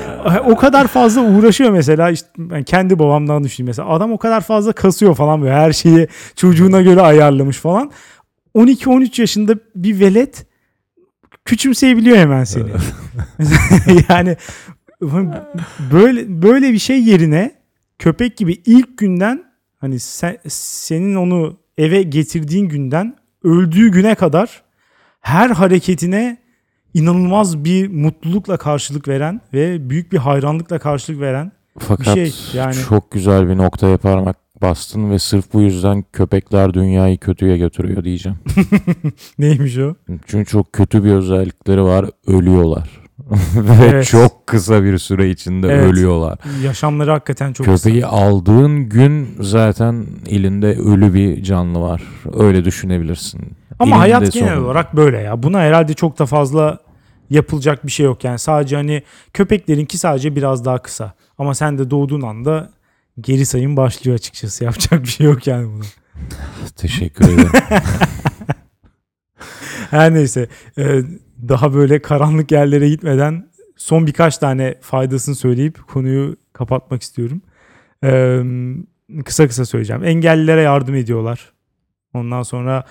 O kadar fazla uğraşıyor mesela. İşte ben kendi babamdan düşüneyim mesela. Adam o kadar fazla kasıyor falan böyle. Her şeyi çocuğuna göre ayarlamış falan. on iki on üç yaşında bir velet küçümseyebiliyor hemen seni. Yani böyle böyle bir şey yerine köpek gibi ilk günden, hani sen, senin onu eve getirdiğin günden öldüğü güne kadar her hareketine inanılmaz bir mutlulukla karşılık veren ve büyük bir hayranlıkla karşılık veren fakat bir şey. Yani çok güzel bir noktaya parmak bastın ve sırf bu yüzden köpekler dünyayı kötüye götürüyor diyeceğim. Neymiş o? Çünkü çok kötü bir özellikleri var. Ölüyorlar. Ve evet, çok kısa bir süre içinde evet, ölüyorlar. Yaşamları hakikaten çok köpeği kısa. Aldığın gün zaten elinde ölü bir canlı var. Öyle düşünebilirsin. Ama elinde hayat genel sonunda olarak böyle ya. Buna herhalde çok da fazla yapılacak bir şey yok. Yani sadece hani köpeklerinki sadece biraz daha kısa. Ama sen de doğduğun anda geri sayım başlıyor açıkçası. Yapacak bir şey yok yani buna. Teşekkür ederim. Her neyse. Daha böyle karanlık yerlere gitmeden son birkaç tane faydasını söyleyip konuyu kapatmak istiyorum. Kısa kısa söyleyeceğim. Engellilere yardım ediyorlar. Ondan sonra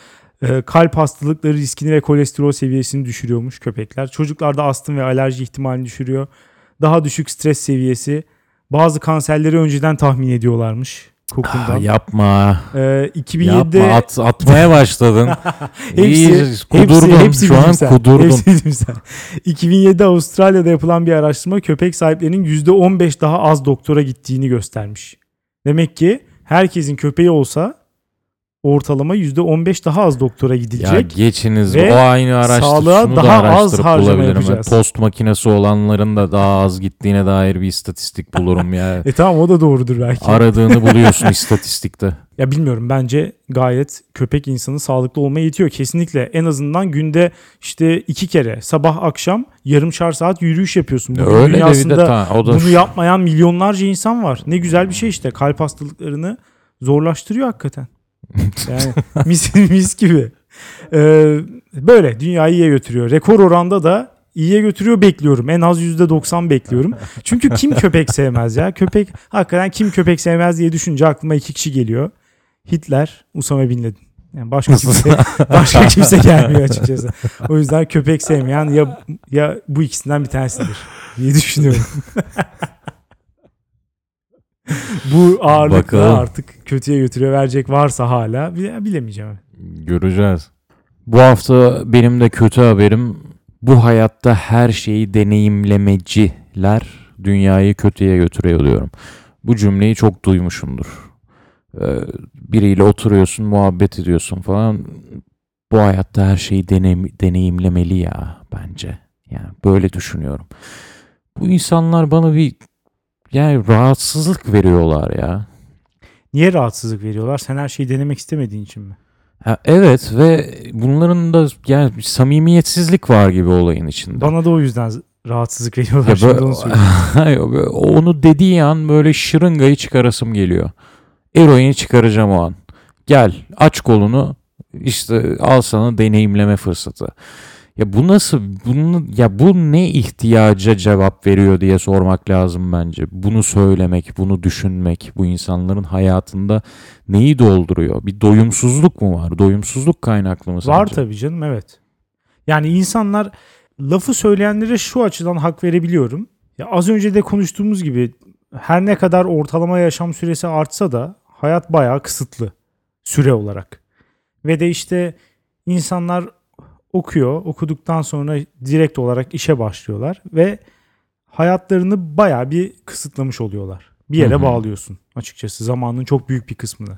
kalp hastalıkları riskini ve kolesterol seviyesini düşürüyormuş köpekler. Çocuklarda astım ve alerji ihtimalini düşürüyor. Daha düşük stres seviyesi. Bazı kanserleri önceden tahmin ediyorlarmış kokundan. Ah, yapma. Ee, iki bin yedide yapma, at, atmaya başladın. hepsi, İyi, kudurdum. Hepsi, şu an kudurdum. iki bin yedi Avustralya'da yapılan bir araştırma köpek sahiplerinin yüzde on beş daha az doktora gittiğini göstermiş. Demek ki herkesin köpeği olsa ortalama yüzde on beş daha az doktora gidilecek. Ya geçiniz ve o aynı araştırmasını da araştırıp bulabilirim. Tost makinesi olanların da daha az gittiğine dair bir istatistik bulurum ya. E tamam, o da doğrudur belki. Aradığını buluyorsun istatistikte. Ya bilmiyorum, bence gayet köpek insanın sağlıklı olmaya yetiyor. Kesinlikle en azından günde işte iki kere sabah akşam yarımşar saat yürüyüş yapıyorsun. Bugün öyle dünyasında de, de, ta, o da bunu yapmayan milyonlarca insan var. Ne güzel bir şey işte, kalp hastalıklarını zorlaştırıyor hakikaten. Yani mis, mis gibi. Ee, böyle dünyayı iyiye götürüyor. Rekor oranda da iyiye götürüyor bekliyorum. En az yüzde doksan bekliyorum. Çünkü kim köpek sevmez ya? Köpek hakikaten kim köpek sevmez diye düşünce aklıma iki kişi geliyor. Hitler, Usame Bin Laden. Yani başka kimse başka kimse gelmiyor açıkçası. O yüzden köpek sevmeyen ya ya bu ikisinden bir tanesidir diye düşünüyorum. Bu ağırlıkla artık kötüye götürüyor, verecek varsa hala bilemeyeceğim. Göreceğiz. Bu hafta benim de kötü haberim, bu hayatta her şeyi deneyimlemeciler dünyayı kötüye götürüyor diyorum. Bu cümleyi çok duymuşumdur. Biriyle oturuyorsun, muhabbet ediyorsun falan. Bu hayatta her şeyi deney- deneyimlemeli ya bence. Yani böyle düşünüyorum. Bu insanlar bana bir yani rahatsızlık veriyorlar ya. Niye rahatsızlık veriyorlar? Sen her şeyi denemek istemediğin için mi? Ha, evet, ve bunların da yani bir samimiyetsizlik var gibi olayın içinde. Bana da o yüzden rahatsızlık veriyorlar. Şimdi böyle, onu söyleyeyim. Onu dediği an böyle şırıngayı çıkarasım geliyor. Eroini çıkaracağım o an. Gel aç kolunu, işte al sana deneyimleme fırsatı. Ya bu nasıl, bunu, ya bu ne ihtiyaca cevap veriyor diye sormak lazım bence. Bunu söylemek, bunu düşünmek, bu insanların hayatında neyi dolduruyor? Bir doyumsuzluk mu var? Doyumsuzluk kaynaklı mı sence? Var tabii canım, evet. Yani insanlar, lafı söyleyenlere şu açıdan hak verebiliyorum. Ya az önce de konuştuğumuz gibi her ne kadar ortalama yaşam süresi artsa da hayat bayağı kısıtlı süre olarak. Ve de işte insanlar okuyor, okuduktan sonra direkt olarak işe başlıyorlar ve hayatlarını bayağı bir kısıtlamış oluyorlar. Bir yere, hı hı, bağlıyorsun açıkçası zamanın çok büyük bir kısmını.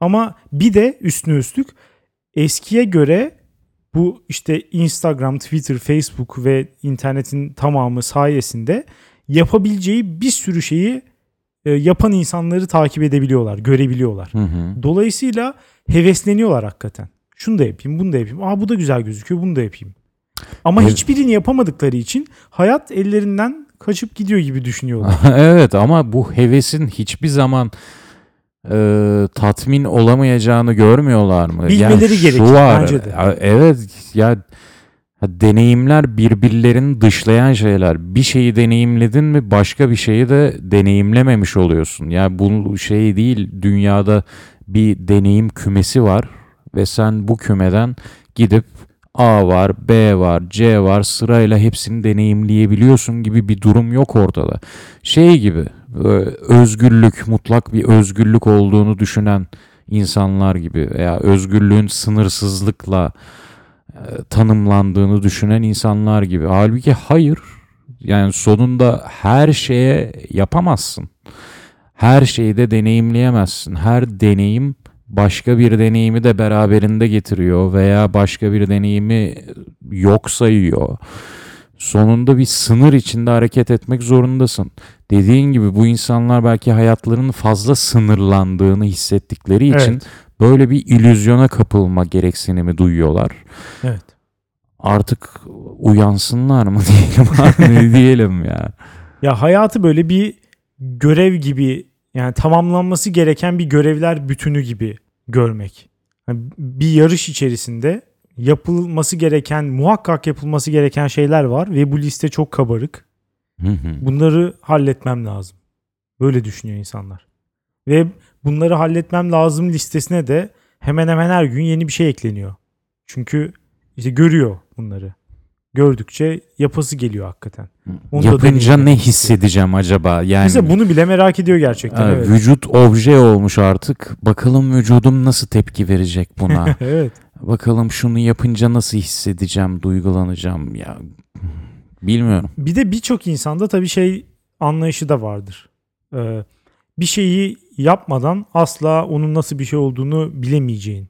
Ama bir de üstüne üstlük eskiye göre bu işte Instagram, Twitter, Facebook ve internetin tamamı sayesinde yapabileceği bir sürü şeyi yapan insanları takip edebiliyorlar, görebiliyorlar. Hı hı. Dolayısıyla hevesleniyorlar hakikaten. Şunu da yapayım, bunu da yapayım. Aa bu da güzel gözüküyor, bunu da yapayım. Ama evet, hiçbirini yapamadıkları için hayat ellerinden kaçıp gidiyor gibi düşünüyorlar. Evet, ama bu hevesin hiçbir zaman e, tatmin olamayacağını görmüyorlar mı? Bilmeleri yani gerekiyor bence de. Evet ya, deneyimler birbirlerini dışlayan şeyler. Bir şeyi deneyimledin mi başka bir şeyi de deneyimlememiş oluyorsun. Yani bu şey değil, dünyada bir deneyim kümesi var. Ve sen bu kümeden gidip A var, B var, C var, sırayla hepsini deneyimleyebiliyorsun gibi bir durum yok ortada. Şey gibi, özgürlük, mutlak bir özgürlük olduğunu düşünen insanlar gibi veya özgürlüğün sınırsızlıkla tanımlandığını düşünen insanlar gibi. Halbuki hayır, yani sonunda her şeye yapamazsın. Her şeyi de deneyimleyemezsin. Her deneyim başka bir deneyimi de beraberinde getiriyor veya başka bir deneyimi yok sayıyor. Sonunda bir sınır içinde hareket etmek zorundasın. Dediğin gibi bu insanlar belki hayatlarının fazla sınırlandığını hissettikleri için, evet, böyle bir illüzyona kapılma gereksinimi duyuyorlar. Evet. Artık uyansınlar mı diyelim, ne diyelim ya. Ya hayatı böyle bir görev gibi, yani tamamlanması gereken bir görevler bütünü gibi görmek. Yani bir yarış içerisinde yapılması gereken, muhakkak yapılması gereken şeyler var ve bu liste çok kabarık. Hı hı. Bunları halletmem lazım. Böyle düşünüyor insanlar. Ve bunları halletmem lazım listesine de hemen hemen her gün yeni bir şey ekleniyor. Çünkü işte görüyor bunları. Gördükçe yapası geliyor hakikaten. Onu yapınca ne hissedeceğim acaba? Yani bize bunu bile merak ediyor gerçekten. Evet. Vücut obje olmuş artık. Bakalım vücudum nasıl tepki verecek buna? Evet. Bakalım şunu yapınca nasıl hissedeceğim, duygulanacağım ya. Bilmiyorum. Bir de birçok insanda tabii şey anlayışı da vardır. Ee, bir şeyi yapmadan asla onun nasıl bir şey olduğunu bilemeyeceğin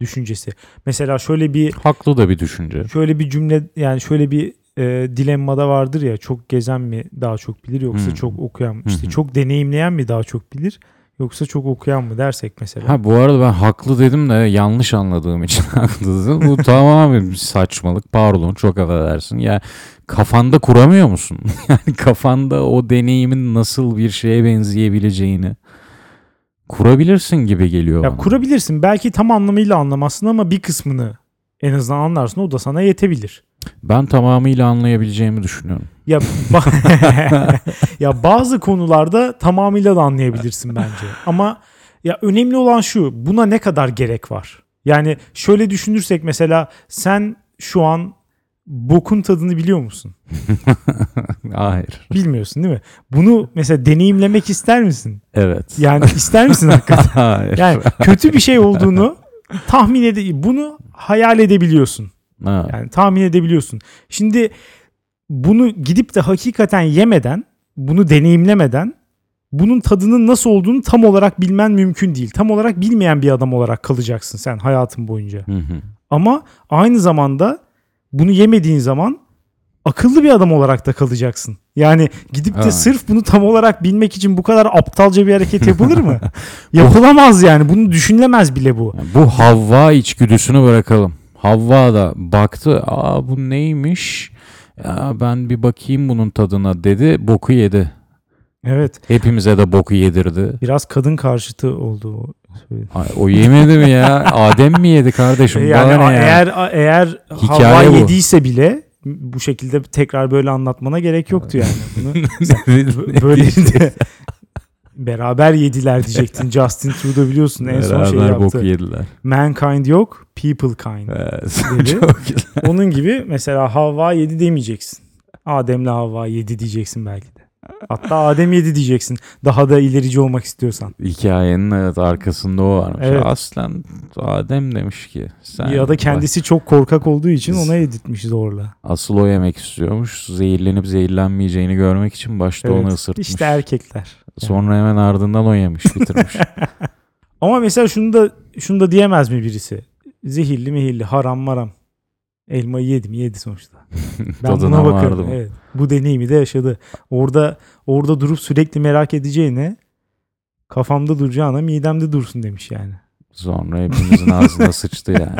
düşüncesi. Mesela şöyle bir haklı da bir düşünce. Şöyle bir cümle, yani şöyle bir e, dilemmada vardır ya, çok gezen mi daha çok bilir yoksa hmm. çok okuyan mı? İşte hmm. çok deneyimleyen mi daha çok bilir yoksa çok okuyan mı dersek mesela. Ha bu arada ben haklı dedim de yanlış anladığım için haklı dedim. Bu tamamen saçmalık. Pardon, çok affedersin. Ya yani kafanda kuramıyor musun? Yani kafanda o deneyimin nasıl bir şeye benzeyebileceğini kurabilirsin gibi geliyor. Ya kurabilirsin. Belki tam anlamıyla anlamazsın ama bir kısmını en azından anlarsın. O da sana yetebilir. Ben tamamıyla anlayabileceğimi düşünüyorum. Ya, ba- ya bazı konularda tamamıyla da anlayabilirsin bence. Ama ya önemli olan şu. Buna ne kadar gerek var? Yani şöyle düşünürsek mesela, sen şu an bokun tadını biliyor musun? Hayır. Bilmiyorsun değil mi? Bunu mesela deneyimlemek ister misin? Evet. Yani ister misin hakikaten? Hayır. Yani kötü bir şey olduğunu tahmin ede, bunu hayal edebiliyorsun. Ha. Yani tahmin edebiliyorsun. Şimdi bunu gidip de hakikaten yemeden, bunu deneyimlemeden bunun tadının nasıl olduğunu tam olarak bilmen mümkün değil. Tam olarak bilmeyen bir adam olarak kalacaksın sen hayatın boyunca. Hı hı. Ama aynı zamanda bunu yemediğin zaman akıllı bir adam olarak da kalacaksın. Yani gidip de evet, sırf bunu tam olarak bilmek için bu kadar aptalca bir hareket yapılır mı? Yapılamaz yani. Bunu düşünülemez bile bu. Bu Havva içgüdüsünü bırakalım. Havva da baktı. Aa bu neymiş? Ya, ben bir bakayım bunun tadına dedi. Boku yedi. Evet. Hepimize de boku yedirdi. Biraz kadın karşıtı oldu. Ay, o yemedi mi ya? Adem mi yedi kardeşim? Yani a- ya? eğer a- eğer Havva yediyse bile bu şekilde tekrar böyle anlatmana gerek yoktu yani. Bunu böyle de beraber yediler diyecektin. Justin Trudeau biliyorsun en son şeyi yaptı. Beraber bok yediler. Mankind yok, people kind. Onun gibi mesela Havva yedi demeyeceksin. Adem'le Havva yedi diyeceksin belki de. Hatta Adem yedi diyeceksin. Daha da ilerici olmak istiyorsan. Hikayenin evet arkasında o varmış. Evet. Aslen Adem demiş ki. Sen ya da kendisi bak, çok korkak olduğu için ona yedirtmiş zorla. Asıl o yemek istiyormuş. Zehirlenip zehirlenmeyeceğini görmek için başta evet, onu ısırtmış. İşte erkekler. Sonra hemen ardından o yemiş, bitirmiş. Ama mesela şunu da şunu da diyemez mi birisi? Zehirli mehirli, haram maram. Elmayı yedi mi? Yedi sonuçta. Ben buna bakarım. Evet. Bu deneyimi de yaşadı. Orada orada durup sürekli merak edeceğine, kafamda duracağına midemde dursun demiş yani. Sonra hepimizin ağzına sıçtı yani.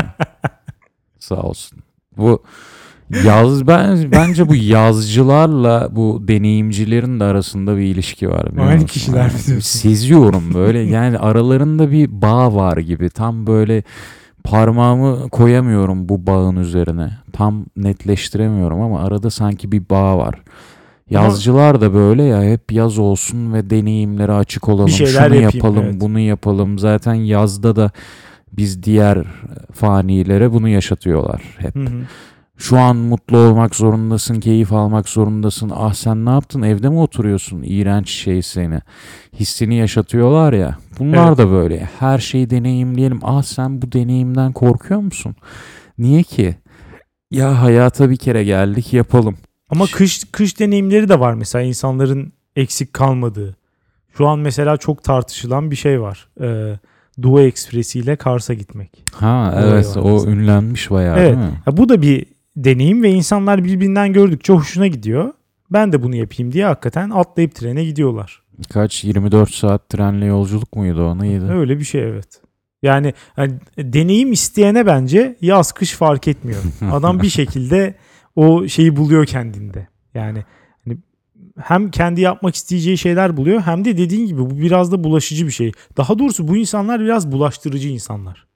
Sağ olsun. Bu yaz ben bence bu yazcılarla bu deneyimcilerin de arasında bir ilişki var. Aynı kişiler mi diyorsun? Seziyorum böyle yani aralarında bir bağ var gibi. Tam böyle parmağımı koyamıyorum bu bağın üzerine. Tam netleştiremiyorum ama arada sanki bir bağ var. Yazcılar da böyle ya, hep yaz olsun ve deneyimlere açık olalım. Şunu yapayım, yapalım, evet. Bunu yapalım. Zaten yazda da biz diğer fanilere bunu yaşatıyorlar hep. Hı hı. Şu an mutlu olmak zorundasın, keyif almak zorundasın. Ah sen ne yaptın? Evde mi oturuyorsun? İğrenç şey seni. Hissini yaşatıyorlar ya. Bunlar evet, da böyle. Her şeyi deneyimleyelim. Ah sen bu deneyimden korkuyor musun? Niye ki? Ya hayata bir kere geldik, yapalım. Ama kış kış deneyimleri de var mesela, insanların eksik kalmadığı. Şu an mesela çok tartışılan bir şey var. Ee, Doğu Ekspresi ile Kars'a gitmek. Ha evet, o ünlenmiş bayağı evet, değil mi? Ya, bu da bir deneyim ve insanlar birbirinden gördükçe hoşuna gidiyor. Ben de bunu yapayım diye hakikaten atlayıp trene gidiyorlar. Kaç? yirmi dört saat trenle yolculuk muydu o? Neydi? Öyle bir şey evet. Yani, yani deneyim isteyene bence yaz kış fark etmiyor. Adam bir şekilde o şeyi buluyor kendinde. Yani hani hem kendi yapmak isteyeceği şeyler buluyor, hem de dediğin gibi bu biraz da bulaşıcı bir şey. Daha doğrusu bu insanlar biraz bulaştırıcı insanlar.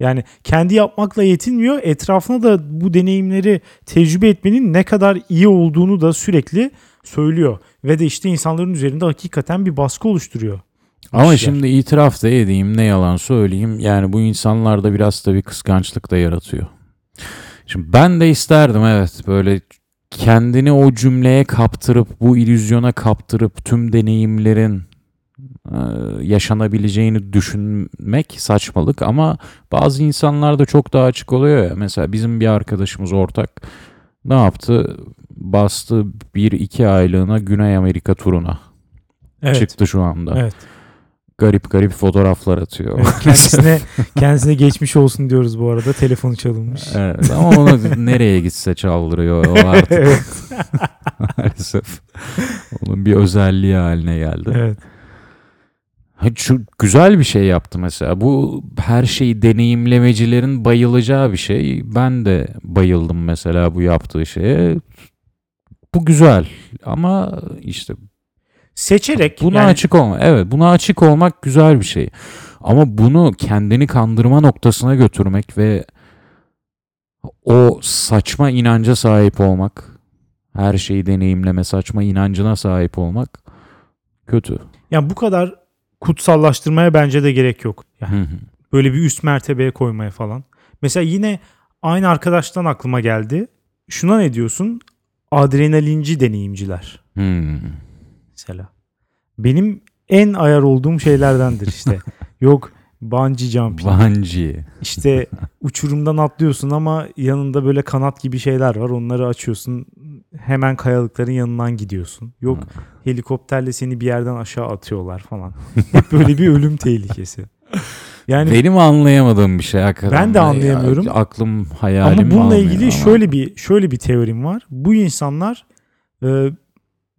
Yani kendi yapmakla yetinmiyor, etrafına da bu deneyimleri tecrübe etmenin ne kadar iyi olduğunu da sürekli söylüyor. Ve de işte insanların üzerinde hakikaten bir baskı oluşturuyor. Ama işler. Şimdi itiraf da edeyim, ne yalan söyleyeyim. Yani bu insanlarda biraz tabii kıskançlık da yaratıyor. Şimdi ben de isterdim evet, böyle kendini o cümleye kaptırıp, bu illüzyona kaptırıp tüm deneyimlerin yaşanabileceğini düşünmek saçmalık, ama bazı insanlar da çok daha açık oluyor ya. Mesela bizim bir arkadaşımız ortak ne yaptı? Bastı bir iki aylığına Güney Amerika turuna. Evet. Çıktı şu anda. Evet. Garip garip fotoğraflar atıyor. Evet, kendisine, kendisine geçmiş olsun diyoruz bu arada. Telefonu çalınmış. Evet, ama onu nereye gitse çaldırıyor o artık. Evet. Maalesef. Onun bir özelliği haline geldi. Evet. Çok güzel bir şey yaptı mesela. Bu her şeyi deneyimlemecilerin bayılacağı bir şey. Ben de bayıldım mesela bu yaptığı şeye. Bu güzel ama işte seçerek buna yani... açık olmak. Evet, buna açık olmak güzel bir şey. Ama bunu kendini kandırma noktasına götürmek ve o saçma inanca sahip olmak, her şeyi deneyimleme saçma inancına sahip olmak kötü. Yani bu kadar kutsallaştırmaya bence de gerek yok. Yani hı hı. Böyle bir üst mertebeye koymaya falan. Mesela yine aynı arkadaştan aklıma geldi. Şuna ne diyorsun? Adrenalinci deneyimciler. Hı. Mesela. Benim en ayar olduğum şeylerdendir işte. Yok bungee jumping. Bungee. İşte uçurumdan atlıyorsun ama yanında böyle kanat gibi şeyler var. Onları açıyorsun. Hemen kayalıkların yanından gidiyorsun. Yok helikopterle seni bir yerden aşağı atıyorlar falan. Hep böyle bir ölüm tehlikesi. Yani benim anlayamadığım bir şey hakikaten. Ben de anlayamıyorum. Ya, aklım hayalim almıyor. Ama bununla ilgili ama. şöyle bir şöyle bir teorim var. Bu insanlar e,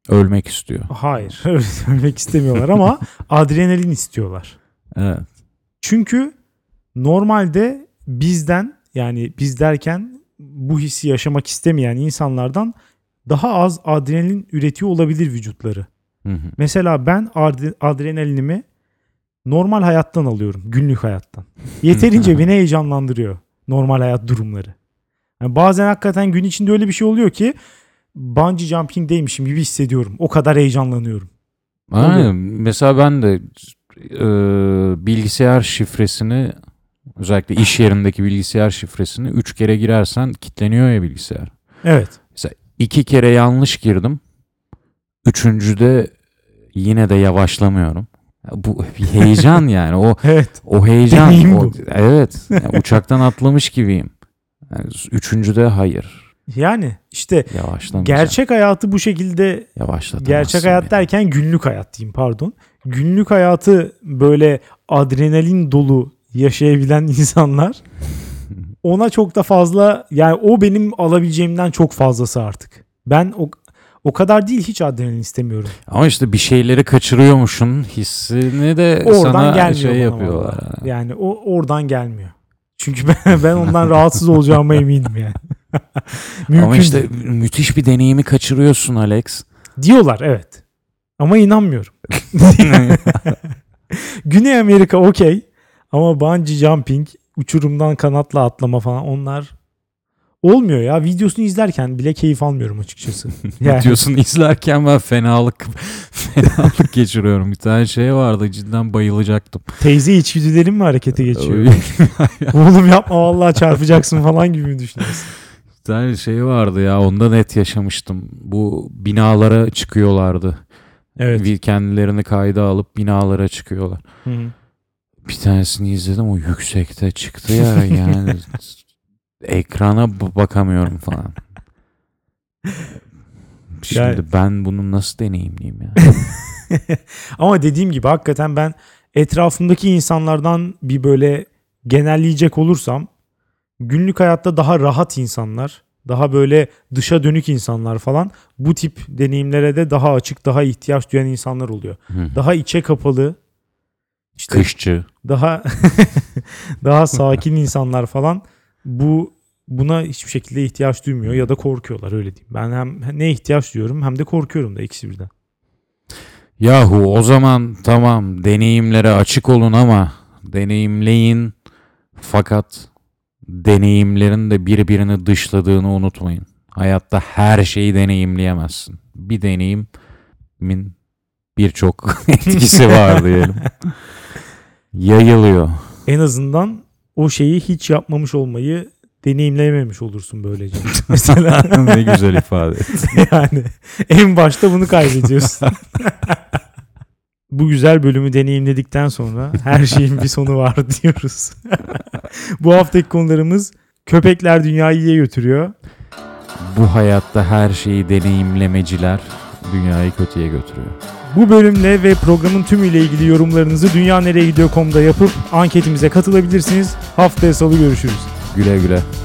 ölmek istiyor. Hayır, ölmek istemiyorlar ama adrenalin istiyorlar. Evet. Çünkü normalde bizden, yani biz derken bu hissi yaşamak istemeyen insanlardan daha az adrenalin üretiyor olabilir vücutları. Hı hı. Mesela ben adre- adrenalinimi normal hayattan alıyorum. Günlük hayattan. Yeterince beni heyecanlandırıyor normal hayat durumları. Yani bazen hakikaten gün içinde öyle bir şey oluyor ki bungee jumping'deymişim gibi hissediyorum. O kadar heyecanlanıyorum. Aynen. Mesela ben de e, bilgisayar şifresini, özellikle iş yerindeki bilgisayar şifresini üç kere girersen kilitleniyor ya bilgisayar. Evet. Mesela iki kere yanlış girdim. Üçüncüde yine de yavaşlamıyorum. Bu heyecan yani. O evet. O heyecan. O, evet. Yani uçaktan atlamış gibiyim. Yani üçüncüde hayır. Yani işte gerçek hayatı bu şekilde, gerçek hayat yani derken günlük hayat diyeyim pardon. Günlük hayatı böyle adrenalin dolu yaşayabilen insanlar ona çok da fazla, yani o benim alabileceğimden çok fazlası artık. Ben o o kadar değil, hiç adrenalin istemiyorum. Ama işte bir şeyleri kaçırıyormuşsun hissini de oradan sana şey yapıyorlar. Yani. yani o oradan gelmiyor. Çünkü ben, ben ondan rahatsız olacağıma eminim yani. Mümkün ama işte değil. Müthiş bir deneyimi kaçırıyorsun Alex. Diyorlar evet. Ama inanmıyorum. Güney Amerika okey. Ama bungee jumping, uçurumdan kanatla atlama falan, onlar olmuyor ya. Videosunu izlerken bile keyif almıyorum açıkçası. Yani. Videosunu izlerken ben fenalık fenalık geçiriyorum. Bir tane şey vardı, cidden bayılacaktım. Teyze, içgüdülerim mi harekete geçiyor? Oğlum yapma vallahi çarpacaksın falan gibi mi düşünüyorsun? Bir tane şey vardı ya, onda net yaşamıştım. Bu binalara çıkıyorlardı. Evet. Kendilerini kayda alıp binalara çıkıyorlar. Hı hı. Bir tanesini izledim, o yüksekte çıktı ya yani. Ekrana bakamıyorum falan. Şimdi yani, ben bunu nasıl deneyimleyeyim ya? Ama dediğim gibi hakikaten ben etrafımdaki insanlardan bir böyle genelleyecek olursam, günlük hayatta daha rahat insanlar, daha böyle dışa dönük insanlar falan, bu tip deneyimlere de daha açık, daha ihtiyaç duyan insanlar oluyor. Hı. Daha içe kapalı, işte kışçı, daha daha sakin insanlar falan. Bu buna hiçbir şekilde ihtiyaç duymuyor ya da korkuyorlar, öyle diyeyim. Ben hem ne ihtiyaç duyuyorum hem de korkuyorum da, ikisi birden. Yahu o zaman tamam, deneyimlere açık olun ama deneyimleyin, fakat deneyimlerin de birbirini dışladığını unutmayın. Hayatta her şeyi deneyimleyemezsin. Bir deneyimin birçok etkisi var diyelim. Yayılıyor. En azından o şeyi hiç yapmamış olmayı deneyimleyememiş olursun böylece. Mesela ne güzel ifade ettin. Yani en başta bunu kaybediyorsun. Bu güzel bölümü deneyimledikten sonra her şeyin bir sonu var diyoruz. Bu haftaki konularımız: köpekler dünyayı iyiye götürüyor. Bu hayatta her şeyi deneyimlemeciler dünyayı kötüye götürüyor. Bu bölümle ve programın tümüyle ilgili yorumlarınızı dünya nereye gidiyor nokta com'da yapıp anketimize katılabilirsiniz. Haftaya salı görüşürüz. Güle güle.